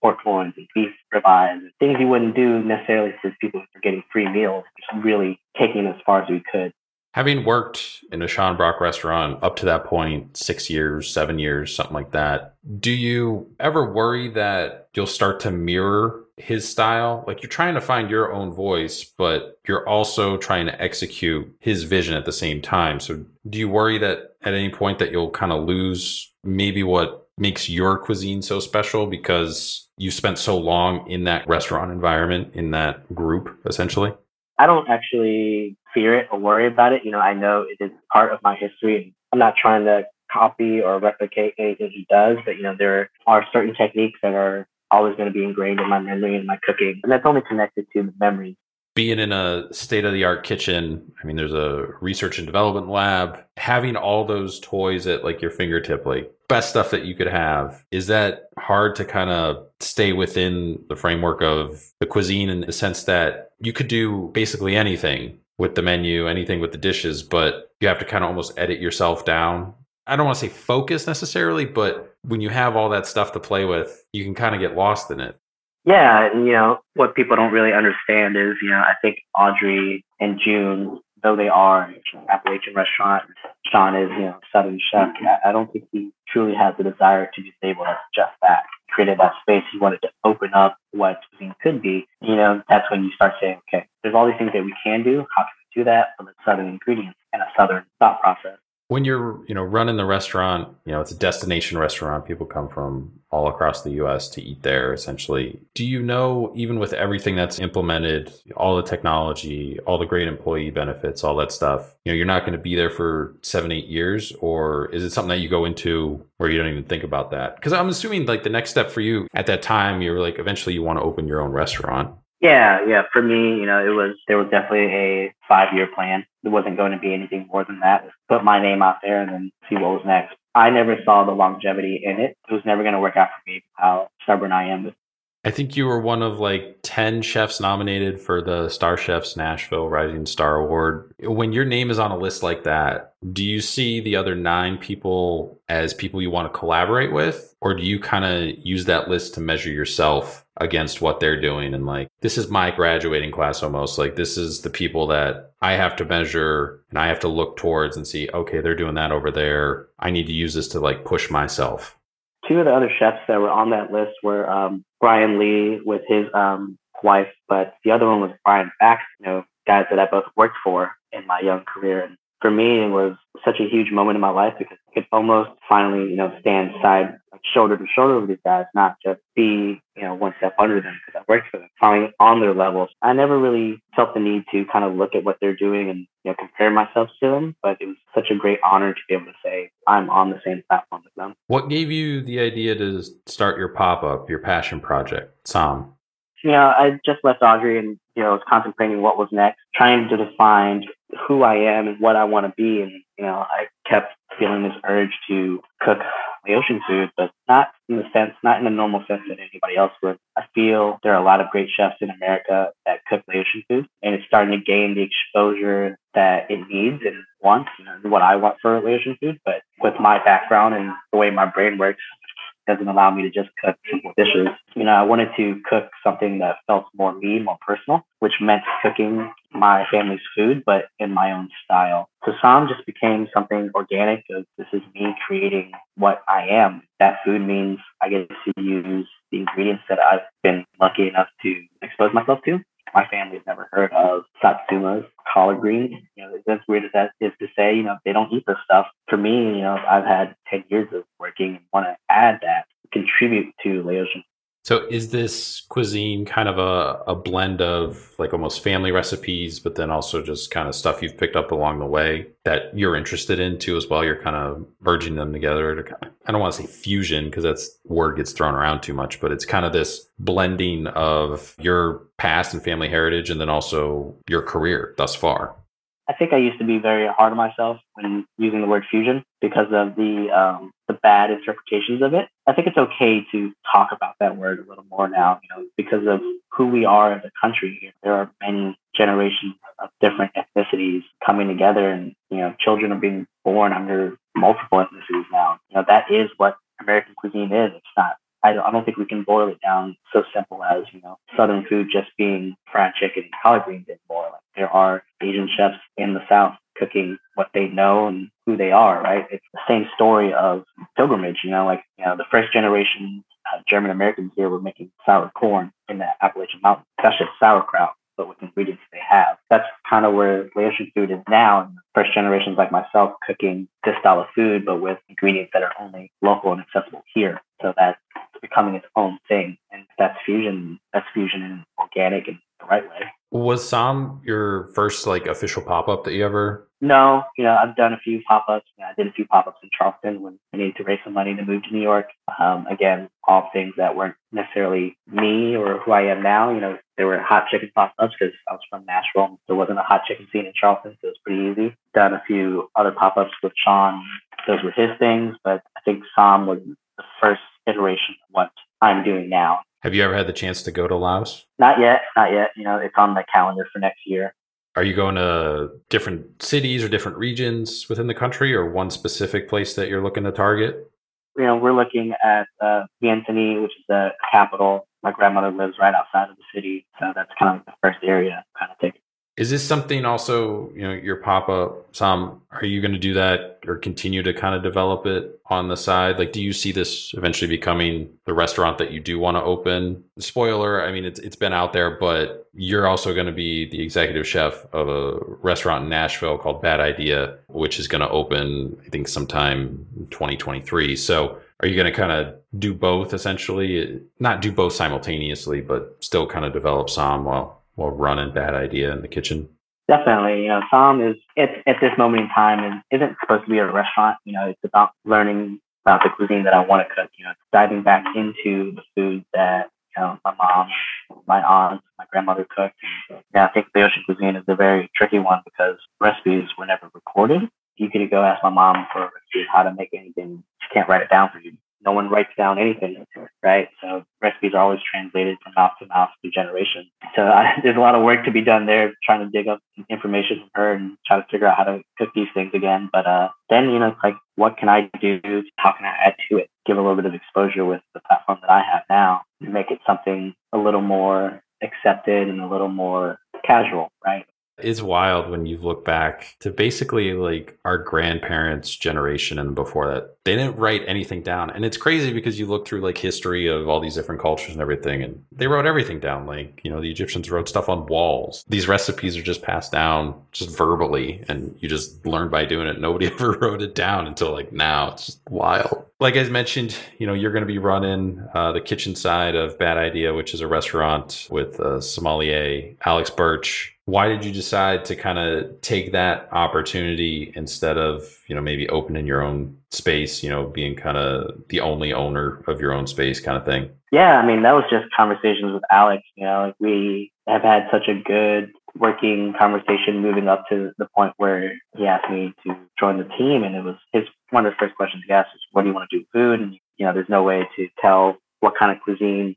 pork loins and beef ribeyes, things you wouldn't do necessarily for people who are getting free meals, just really taking it as far as we could. Having worked in a Sean Brock restaurant up to that point, 6 years, 7 years, something like that, do you ever worry that you'll start to mirror his style? You're trying to find your own voice, but you're also trying to execute his vision at the same time. So do you worry that at any point that you'll kind of lose maybe what makes your cuisine so special because you spent so long in that restaurant environment, in that group, essentially? I don't actually fear it or worry about it. You know, I know it is part of my history. I'm not trying to copy or replicate anything he does, but, you know, there are certain techniques that are always going to be ingrained in my memory and my cooking. And that's only connected to the memories. Being in a state-of-the-art kitchen, I mean, there's a research and development lab, having all those toys at like your fingertip, like best stuff that you could have. Is that hard to kind of stay within the framework of the cuisine in the sense that you could do basically anything with the menu, anything with the dishes, but you have to kind of almost edit yourself down? I don't want to say focus necessarily, but when you have all that stuff to play with, you can kind of get lost in it. Yeah, and, you know, what people don't really understand is, you know, I think Audrey and June, though they are an Appalachian restaurant, Sean is, you know, Southern chef. I don't think he truly has the desire to be able to just that. He created that space. He wanted to open up what cuisine could be. You know, that's when you start saying, okay, there's all these things that we can do. How can we do that with Southern ingredients and a Southern thought process? When you're, you know, running the restaurant, you know, it's a destination restaurant. People come from all across the U.S. to eat there, essentially. Do you know, even with everything that's implemented, all the technology, all the great employee benefits, all that stuff, you know, you're not going to be there for 7-8 years? Or is it something that you go into where you don't even think about that? Because I'm assuming like the next step for you at that time, you're like, eventually you want to open your own restaurant. Yeah. For me, you know, there was definitely a 5-year plan. There wasn't going to be anything more than that. Put my name out there and then see what was next. I never saw the longevity in it. It was never going to work out for me, how stubborn I am. I think you were one of like 10 chefs nominated for the Star Chefs Nashville Rising Star Award. When your name is on a list like that, do you see the other 9 people as people you want to collaborate with? Or do you kind of use that list to measure yourself against what they're doing? And like, this is my graduating class almost. Like, this is the people that I have to measure and I have to look towards and see, okay, they're doing that over there. I need to use this to like push myself. 2 of the other chefs that were on that list were Brian Lee with his wife, but the other one was Brian Baxter, you know, guys that I both worked for in my young career. And for me, it was such a huge moment in my life because I could almost finally, you know, stand side, like shoulder to shoulder with these guys, not just be, you know, one step under them because I worked for them, finally on their levels. I never really felt the need to kind of look at what they're doing and, you know, compare myself to them, but it was such a great honor to be able to say, I'm on the same platform as them. What gave you the idea to start your pop-up, your passion project, SOM? You know, I just left Audrey and, you know, was contemplating what was next, trying to define who I am and what I want to be. And, you know, I kept feeling this urge to cook my ocean food, but not in the normal sense that anybody else would. I feel there are a lot of great chefs in America that cook my ocean food, and it's starting to gain the exposure that it needs and wants, you know, what I want for my ocean food. But with my background and the way my brain works, doesn't allow me to just cook simple dishes. You know, I wanted to cook something that felt more me, more personal, which meant cooking my family's food, but in my own style. So SAAM just became something organic of this is me creating what I am. That food means I get to use the ingredients that I've been lucky enough to expose myself to. My family's never heard of satsumas, collard greens. You know, as weird as that is to say, you know, they don't eat this stuff. For me, you know, I've had 10 years of working and want to add that, contribute to Laotian. So is this cuisine kind of a blend of like almost family recipes, but then also just kind of stuff you've picked up along the way that you're interested in too as well? You're kind of merging them together to kind of, I don't want to say fusion because that's word gets thrown around too much, but it's kind of this blending of your past and family heritage and then also your career thus far. I think I used to be very hard on myself when using the word fusion because of the bad interpretations of it. I think it's okay to talk about that word a little more now, you know, because of who we are as a country. There are many generations of different ethnicities coming together and, you know, children are being born under multiple ethnicities now. You know, that is what American cuisine is. It's not. I don't think we can boil it down so simple as, you know, Southern food just being fried chicken and collard greens anymore. Like, there are Asian chefs in the South cooking what they know and who they are, right? It's the same story of pilgrimage, you know, like, you know, the first generation German Americans here were making sour corn in the Appalachian Mountains. That's just sauerkraut, but with ingredients they have. That's kind of where Laotian food is now. And first generations like myself cooking this style of food, but with ingredients that are only local and accessible here. So that's becoming its own thing. And that's fusion and organic in the right way. Was SOM your first like official pop-up that you ever? No, you know, I've done a few pop-ups. I did a few pop-ups in Charleston when I needed to raise some money to move to New York. Again, all things that weren't necessarily me or who I am now. You know, there were hot chicken pop-ups because I was from Nashville. There wasn't a hot chicken scene in Charleston, so it was pretty easy. Done a few other pop-ups with Sean. Those were his things, but I think SOM was the first iteration of what I'm doing now. Have you ever had the chance to go to Laos? Not yet. Not yet. You know, it's on the calendar for next year. Are you going to different cities or different regions within the country or one specific place that you're looking to target? You know, we're looking at Vientiane, which is the capital. My grandmother lives right outside of the city. So that's kind of the first area kind of thing. Is this something also, you know, your pop-up, SOM, are you going to do that or continue to kind of develop it on the side? Like, do you see this eventually becoming the restaurant that you do want to open? Spoiler, I mean, it's been out there, but you're also going to be the executive chef of a restaurant in Nashville called Bad Idea, which is going to open, I think, sometime in 2023. So are you going to kind of do both essentially? Not do both simultaneously, but still kind of develop SOM while running Bad Idea in the kitchen? Definitely. You know, SOM is, at this moment in time, isn't supposed to be a restaurant. You know, it's about learning about the cuisine that I want to cook. You know, it's diving back into the food that, you know, my mom, my aunt, my grandmother cooked. And you know, I think the ocean cuisine is a very tricky one because recipes were never recorded. You could go ask my mom for a recipe how to make anything. She can't write it down for you. No one writes down anything, right? So recipes are always translated from mouth to generation. So there's a lot of work to be done there, trying to dig up information from her and try to figure out how to cook these things again. But then, you know, it's like, what can I do? How can I add to it? Give a little bit of exposure with the platform that I have now to make it something a little more accepted and a little more casual, right? It's wild when you look back to basically like our grandparents' generation and before that, they didn't write anything down. And it's crazy because you look through like history of all these different cultures and everything, and they wrote everything down. Like, you know, the Egyptians wrote stuff on walls. These recipes are just passed down just verbally, and you just learn by doing it. Nobody ever wrote it down until like now. It's just wild. Like I mentioned, you know, you're going to be running the kitchen side of Bad Idea, which is a restaurant with a sommelier, Alex Birch. Why did you decide to kind of take that opportunity instead of, you know, maybe opening your own space, you know, being kind of the only owner of your own space kind of thing? Yeah, I mean, that was just conversations with Alex. You know, like we have had such a good working conversation moving up to the point where he asked me to join the team. And it was one of the first questions he asked was, what do you want to do with food? And, you know, there's no way to tell what kind of cuisine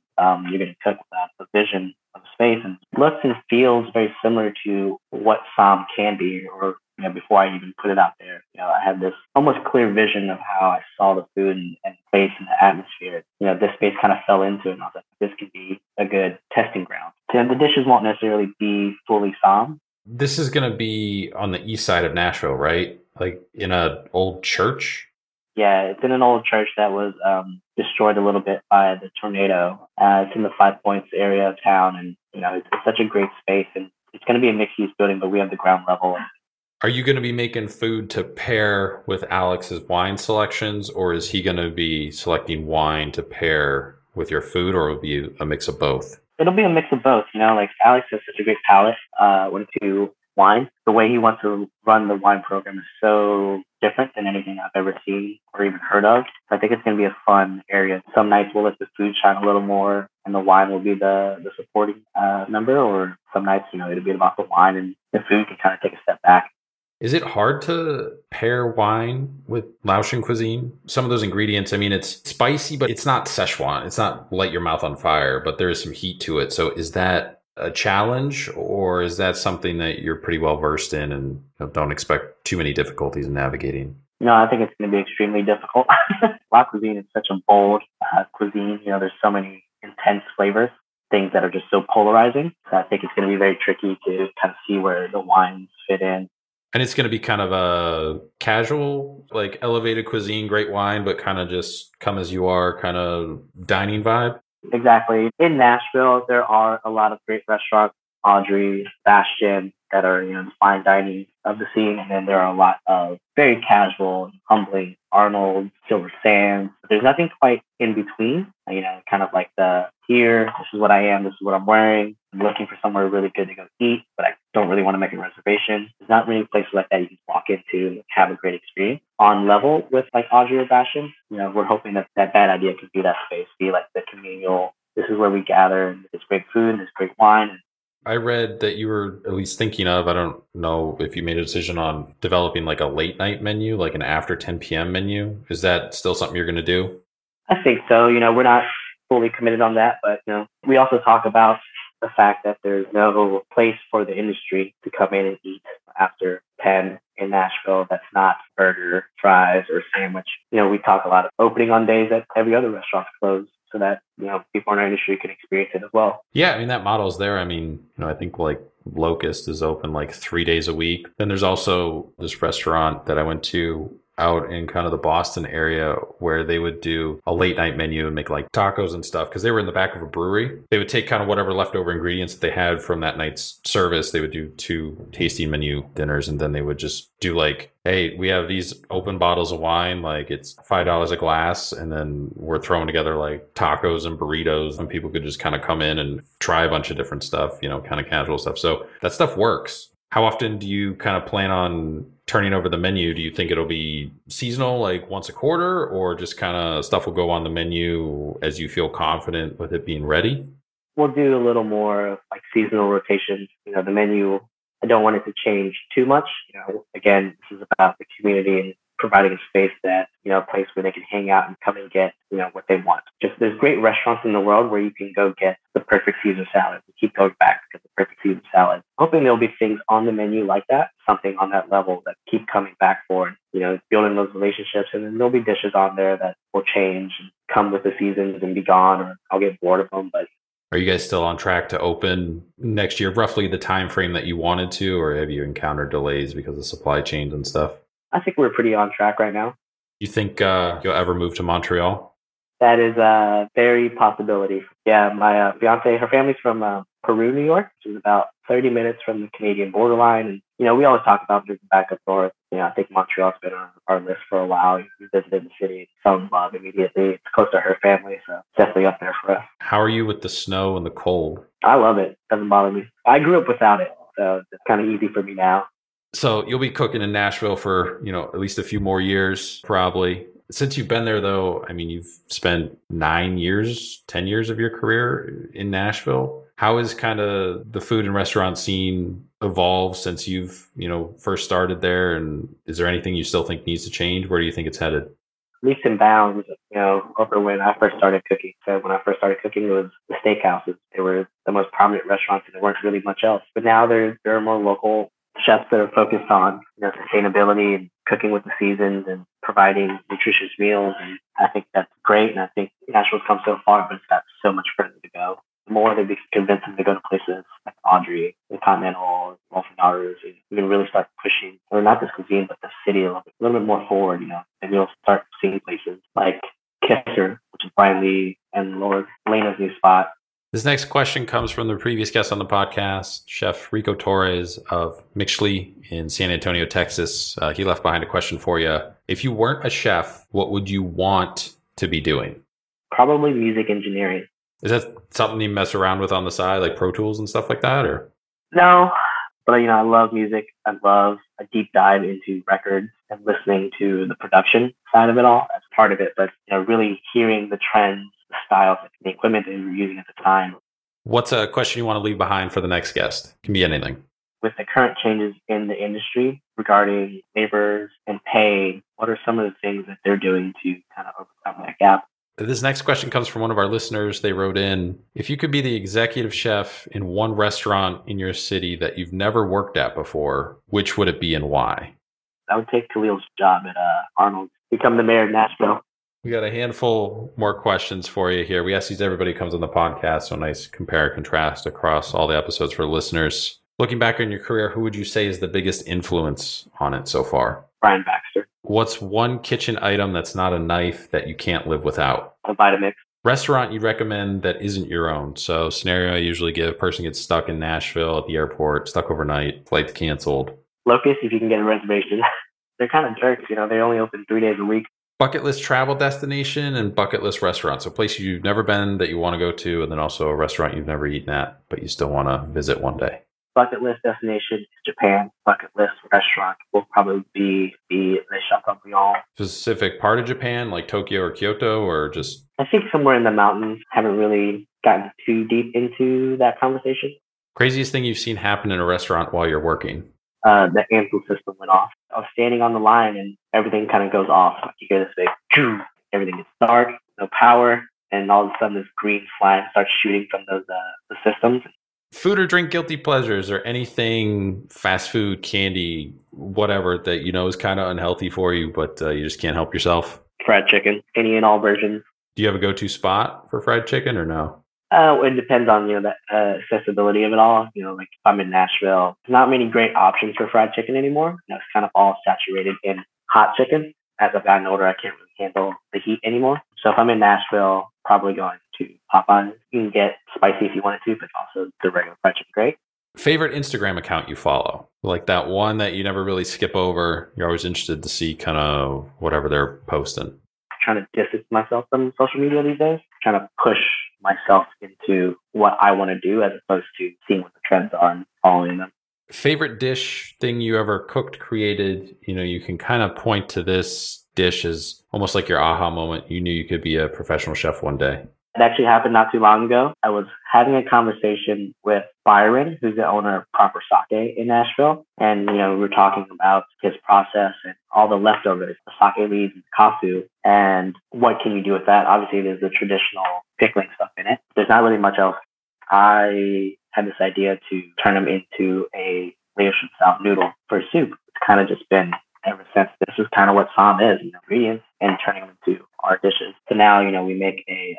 you're going to cook without the vision of space. And looks and feels very similar to what SOM can be, or, you know, before I even put it out there, you know, I had this almost clear vision of how I saw the food and space and the atmosphere. You know, this space kind of fell into it, and I was like, this could be a good testing ground. And the dishes won't necessarily be fully SOM. This is going to be on the east side of Nashville, right? Like in an old church? Yeah, it's in an old church that was destroyed a little bit by the tornado. It's in the Five Points area of town, and you know it's such a great space, and it's going to be a mixed-use building, but we have the ground level. Are you going to be making food to pair with Alex's wine selections, or is he going to be selecting wine to pair with your food, or will it be a mix of both? It'll be a mix of both. You know, like Alex has such a great palate when to wine. The way he wants to run the wine program is so different than anything I've ever seen or even heard of. So I think it's going to be a fun area. Some nights we'll let the food shine a little more and the wine will be the supporting number, or some nights, you know, it'll be about the wine and the food can kind of take a step back. Is it hard to pair wine with Laotian cuisine? Some of those ingredients, I mean, it's spicy, but it's not Szechuan. It's not light your mouth on fire, but there is some heat to it. So is that a challenge, or is that something that you're pretty well versed in and, you know, don't expect too many difficulties in navigating? No, I think it's going to be extremely difficult. Lao cuisine is such a bold cuisine. You know, there's so many intense flavors, things that are just so polarizing. So I think it's going to be very tricky to kind of see where the wines fit in. And it's going to be kind of a casual, like elevated cuisine, great wine, but kind of just come as you are kind of dining vibe. Exactly. In Nashville, there are a lot of great restaurants Audrey, Bastion, that are, you know, the fine dining of the scene. And then there are a lot of very casual, humbling Arnold, Silver Sands. There's nothing quite in between, you know, kind of like the here, this is what I am, this is what I'm wearing. I'm looking for somewhere really good to go eat, but I don't really want to make a reservation. There's not really places like that you can walk into and have a great experience. On level with like Audrey or Bastion, you know, we're hoping that that Bad Idea can do that space, be like the communal, this is where we gather and there's great food and there's great wine. And I read that you were at least thinking of, I don't know if you made a decision on developing like a late night menu, like an after 10 p.m. menu. Is that still something you're going to do? I think so. You know, we're not fully committed on that, but you know, we also talk about the fact that there's no place for the industry to come in and eat after 10 in Nashville. That's not burger, fries, or sandwich. You know, we talk a lot of opening on days that every other restaurant's closed, so that, you know, people in our industry can experience it as well. Yeah, I mean, that model's there. I mean, you know, I think like Locust is open like 3 days a week. Then there's also this restaurant that I went to out in kind of the Boston area where they would do a late night menu and make like tacos and stuff because they were in the back of a brewery. They would take kind of whatever leftover ingredients that they had from that night's service. They would do 2 tasting menu dinners, and then they would just do like, hey, we have these open bottles of wine, like it's $5 a glass, and then we're throwing together like tacos and burritos, and people could just kind of come in and try a bunch of different stuff, you know, kind of casual stuff. So that stuff works. How often do you kind of plan on turning over the menu? Do you think it'll be seasonal, like once a quarter, or just kind of stuff will go on the menu as you feel confident with it being ready? We'll do a little more like seasonal rotation. You know, the menu, I don't want it to change too much. You know, again, this is about the community and providing a space that, you know, a place where they can hang out and come and get, you know, what they want. Just there's great restaurants in the world where you can go get the perfect Caesar salad. We keep going back to the perfect Caesar salad. Hoping there'll be things on the menu like that, something on that level that keep coming back for, and, you know, building those relationships. And then there'll be dishes on there that will change and come with the seasons and be gone, or I'll get bored of them. But are you guys still on track to open next year, roughly the time frame that you wanted to, or have you encountered delays because of supply chains and stuff? I think we're pretty on track right now. You think you'll ever move to Montreal? That is a very possibility. Yeah, my fiance, her family's from Peru, New York, which is about 30 minutes from the Canadian borderline. And, you know, we always talk about moving back up north. You know, I think Montreal's been on our list for a while. We visited the city, fell in love immediately. It's close to her family, so definitely up there for us. How are you with the snow and the cold? I love it. Doesn't bother me. I grew up without it, so it's kind of easy for me now. So you'll be cooking in Nashville for, you know, at least a few more years, probably. Since you've been there, though, I mean, you've spent 10 years of your career in Nashville. How has kind of the food and restaurant scene evolved since you've, you know, first started there? And is there anything you still think needs to change? Where do you think it's headed? Leaps and bounds, you know, over when I first started cooking. So when I first started cooking, it was the steakhouses. They were the most prominent restaurants, and there weren't really much else. But now there are more local chefs that are focused on, you know, sustainability and cooking with the seasons and providing nutritious meals. And I think that's great. And I think Nashville's come so far, but it's got so much further to go. The more that we can convince them to go to places like Audrey, the Continental, Wolfenaru's, and we can really start pushing, or not just cuisine, but the city a little bit more forward, you know, and you'll start seeing places like Kisser, which is Brian Lee and Lena's new spot. This next question comes from the previous guest on the podcast, Chef Rico Torres of Mixley in San Antonio, Texas. He left behind a question for you. If you weren't a chef, what would you want to be doing? Probably music engineering. Is that something you mess around with on the side, like Pro Tools and stuff like that? Or no, but you know, I love music. I love a deep dive into records and listening to the production side of it all. That's part of it, but you know, really hearing the trends, the styles, the equipment that we were using at the time. What's a question you want to leave behind for the next guest? Can be anything. With the current changes in the industry regarding laborers and pay, what are some of the things that they're doing to kind of overcome that gap? This next question comes from one of our listeners. They wrote in, if you could be the executive chef in one restaurant in your city that you've never worked at before, which would it be and why? I would take Khalil's job at Arnold, become the mayor of Nashville. We got a handful more questions for you here. We ask these to everybody who comes on the podcast, so a nice compare and contrast across all the episodes for listeners. Looking back on your career, who would you say is the biggest influence on it so far? Brian Baxter. What's one kitchen item that's not a knife that you can't live without? A Vitamix. Restaurant you'd recommend that isn't your own. So scenario I usually give, person gets stuck in Nashville at the airport, stuck overnight, flight canceled. Locust, if you can get a reservation. They're kind of jerks, you know, they only open 3 days a week. Bucket list travel destination and bucket list restaurant. So places you've never been that you want to go to, and then also a restaurant you've never eaten at, but you still want to visit one day. Bucket list destination, Japan. Bucket list restaurant will probably be Le Chateaubriand. Specific part of Japan, like Tokyo or Kyoto, or just... I think somewhere in the mountains. Haven't really gotten too deep into that conversation. Craziest thing you've seen happen in a restaurant while you're working? The ampoule system went off. I was standing on the line and everything kind of goes off. You hear this big, like, everything gets dark, no power, and all of a sudden this green flame starts shooting from those the systems. Food or drink guilty pleasures, or anything fast food, candy, whatever that you know is kind of unhealthy for you, but you just can't help yourself? Fried chicken, any and all versions. Do you have a go-to spot for fried chicken or no? It depends on, you know, the accessibility of it all. You know, like if I'm in Nashville, there's not many great options for fried chicken anymore. You know, it's kind of all saturated in hot chicken. As I've gotten older, I can't really handle the heat anymore. So if I'm in Nashville, probably going to Popeyes. You can get spicy if you wanted to, but also the regular fried chicken, great. Favorite Instagram account you follow? Like that one that you never really skip over. You're always interested to see kind of whatever they're posting. I'm trying to distance myself from social media these days. I'm trying to push myself into what I want to do as opposed to seeing what the trends are and following them. Favorite dish, thing you ever cooked, created, you know, you can kind of point to this dish as almost like your aha moment. You knew you could be a professional chef one day. It actually happened not too long ago. I was having a conversation with Byron, who's the owner of Proper Sake in Nashville. And, you know, we were talking about his process and all the leftovers, the sake leaves and kasu, and what can you do with that? Obviously, there's the traditional pickling stuff in it. There's not really much else. I had this idea to turn them into a leadership style noodle for soup. It's kind of just been ever since. This is kind of what SAAM is, in ingredients, and turning them into our dishes. So now, you know, we make a...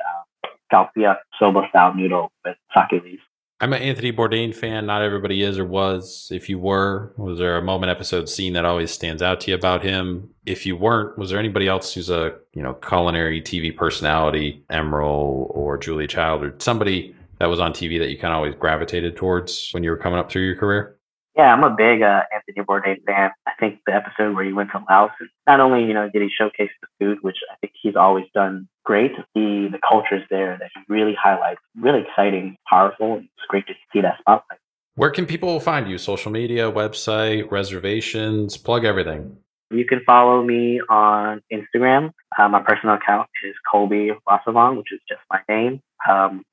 Salpia soba style noodle with sake leaves. I'm an Anthony Bourdain fan. Not everybody is or was. If you were, was there a moment, episode, scene that always stands out to you about him? If you weren't, was there anybody else who's a, you know, culinary TV personality, Emeril or Julia Child, or somebody that was on TV that you kind of always gravitated towards when you were coming up through your career? Yeah, I'm a big Anthony Bourdain fan. I think the episode where he went to Laos, not only, you know, did he showcase the food, which I think he's always done great, the cultures there that he really highlights, really exciting, powerful, and it's great to see that spotlight. Where can people find you? Social media, website, reservations, plug everything. You can follow me on Instagram. My personal account is Colby Rasavong, which is just my name.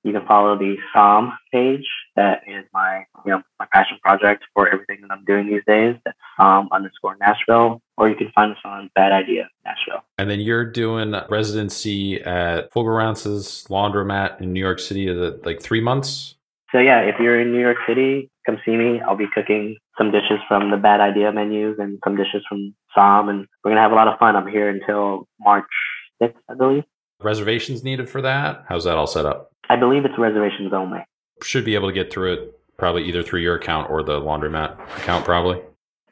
You can follow the SOM page. That is my, you know, my passion project for everything that I'm doing these days. That's SOM_Nashville, or you can find us on Bad Idea Nashville. And then you're doing residency at Full Grace's Laundromat in New York City. Is it like 3 months? So yeah, if you're in New York City, come see me. I'll be cooking some dishes from the Bad Idea menus and some dishes from SAAM, and we're gonna have a lot of fun. I'm here until March 6th, I believe. Reservations needed for that? How's that all set up? I believe it's reservations only. Should be able to get through it probably either through your account or the Laundromat account, probably.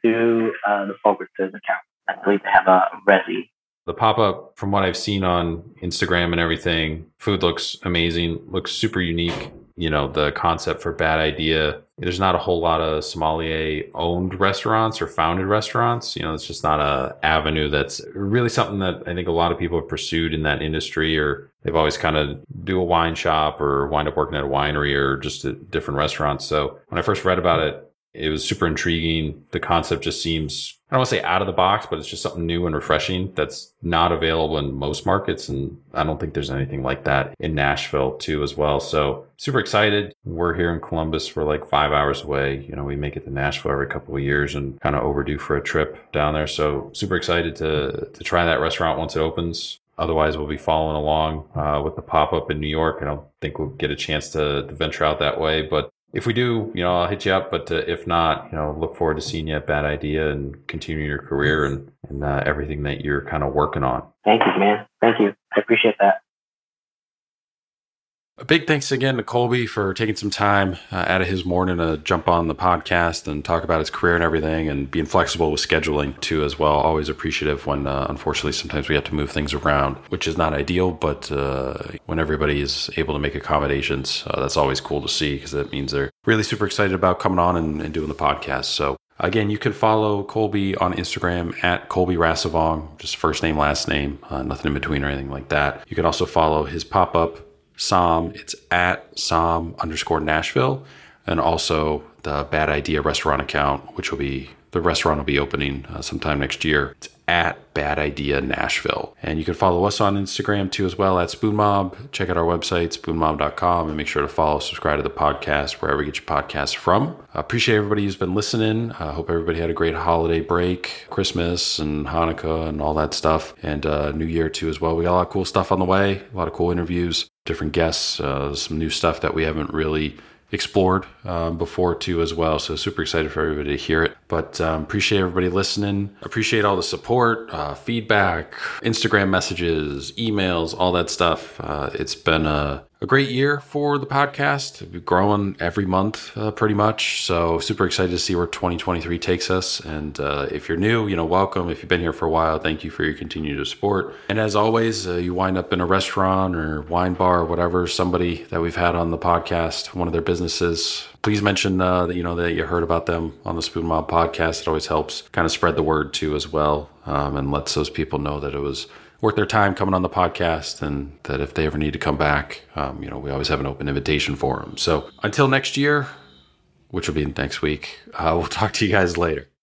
Through the Full Grace's account. I believe they have a resi. The pop-up, from what I've seen on Instagram and everything, food looks amazing, looks super unique. You know, the concept for Bad Idea, there's not a whole lot of sommelier-owned restaurants or founded restaurants. You know, it's just not an avenue that's really something that I think a lot of people have pursued in that industry, or they've always kind of do a wine shop or wind up working at a winery or just at different restaurants. So when I first read about it, it was super intriguing. The concept just seems, I don't want to say out of the box, but it's just something new and refreshing that's not available in most markets. And I don't think there's anything like that in Nashville too as well. So super excited. We're here in Columbus. We're like 5 hours away. You know, we make it to Nashville every couple of years and kind of overdue for a trip down there. So super excited to try that restaurant once it opens. Otherwise, we'll be following along with the pop-up in New York. I don't think we'll get a chance to venture out that way, but if we do, you know, I'll hit you up. But if not, you know, look forward to seeing you at Bad Idea and continue your career and everything that you're kind of working on. Thank you, man. Thank you. I appreciate that. A big thanks again to Colby for taking some time out of his morning to jump on the podcast and talk about his career and everything, and being flexible with scheduling too as well. Always appreciative when, unfortunately, sometimes we have to move things around, which is not ideal, but when everybody is able to make accommodations, that's always cool to see, because that means they're really super excited about coming on and doing the podcast. So again, you can follow Colby on Instagram at Colby Rasavong, just first name, last name, nothing in between or anything like that. You can also follow his pop-up, SOM. It's at SOM_Nashville, and also the Bad Idea restaurant account, which will be, the restaurant will be opening sometime next year. It's at Bad Idea Nashville. And you can follow us on Instagram too as well at Spoon Mob. Check out our website, spoonmob.com, and make sure to follow, subscribe to the podcast wherever you get your podcasts from. I appreciate everybody who's been listening. I hope everybody had a great holiday break, Christmas and Hanukkah and all that stuff, and New Year too as well. We got a lot of cool stuff on the way, a lot of cool interviews, different guests, some new stuff that we haven't really explored before too as well. So super excited for everybody to hear it, but appreciate everybody listening. Appreciate all the support, feedback, Instagram messages, emails, all that stuff. It's been a great year for the podcast. We're growing every month pretty much. So super excited to see where 2023 takes us. And if you're new, welcome. If you've been here for a while, thank you for your continued support. And as always, you wind up in a restaurant or wine bar or whatever, somebody that we've had on the podcast, one of their businesses, please mention that that you heard about them on the Spoon Mob podcast. It always helps kind of spread the word too as well, and lets those people know that it was worth their time coming on the podcast, and that if they ever need to come back, we always have an open invitation for them. So until next year, which will be next week, we'll talk to you guys later.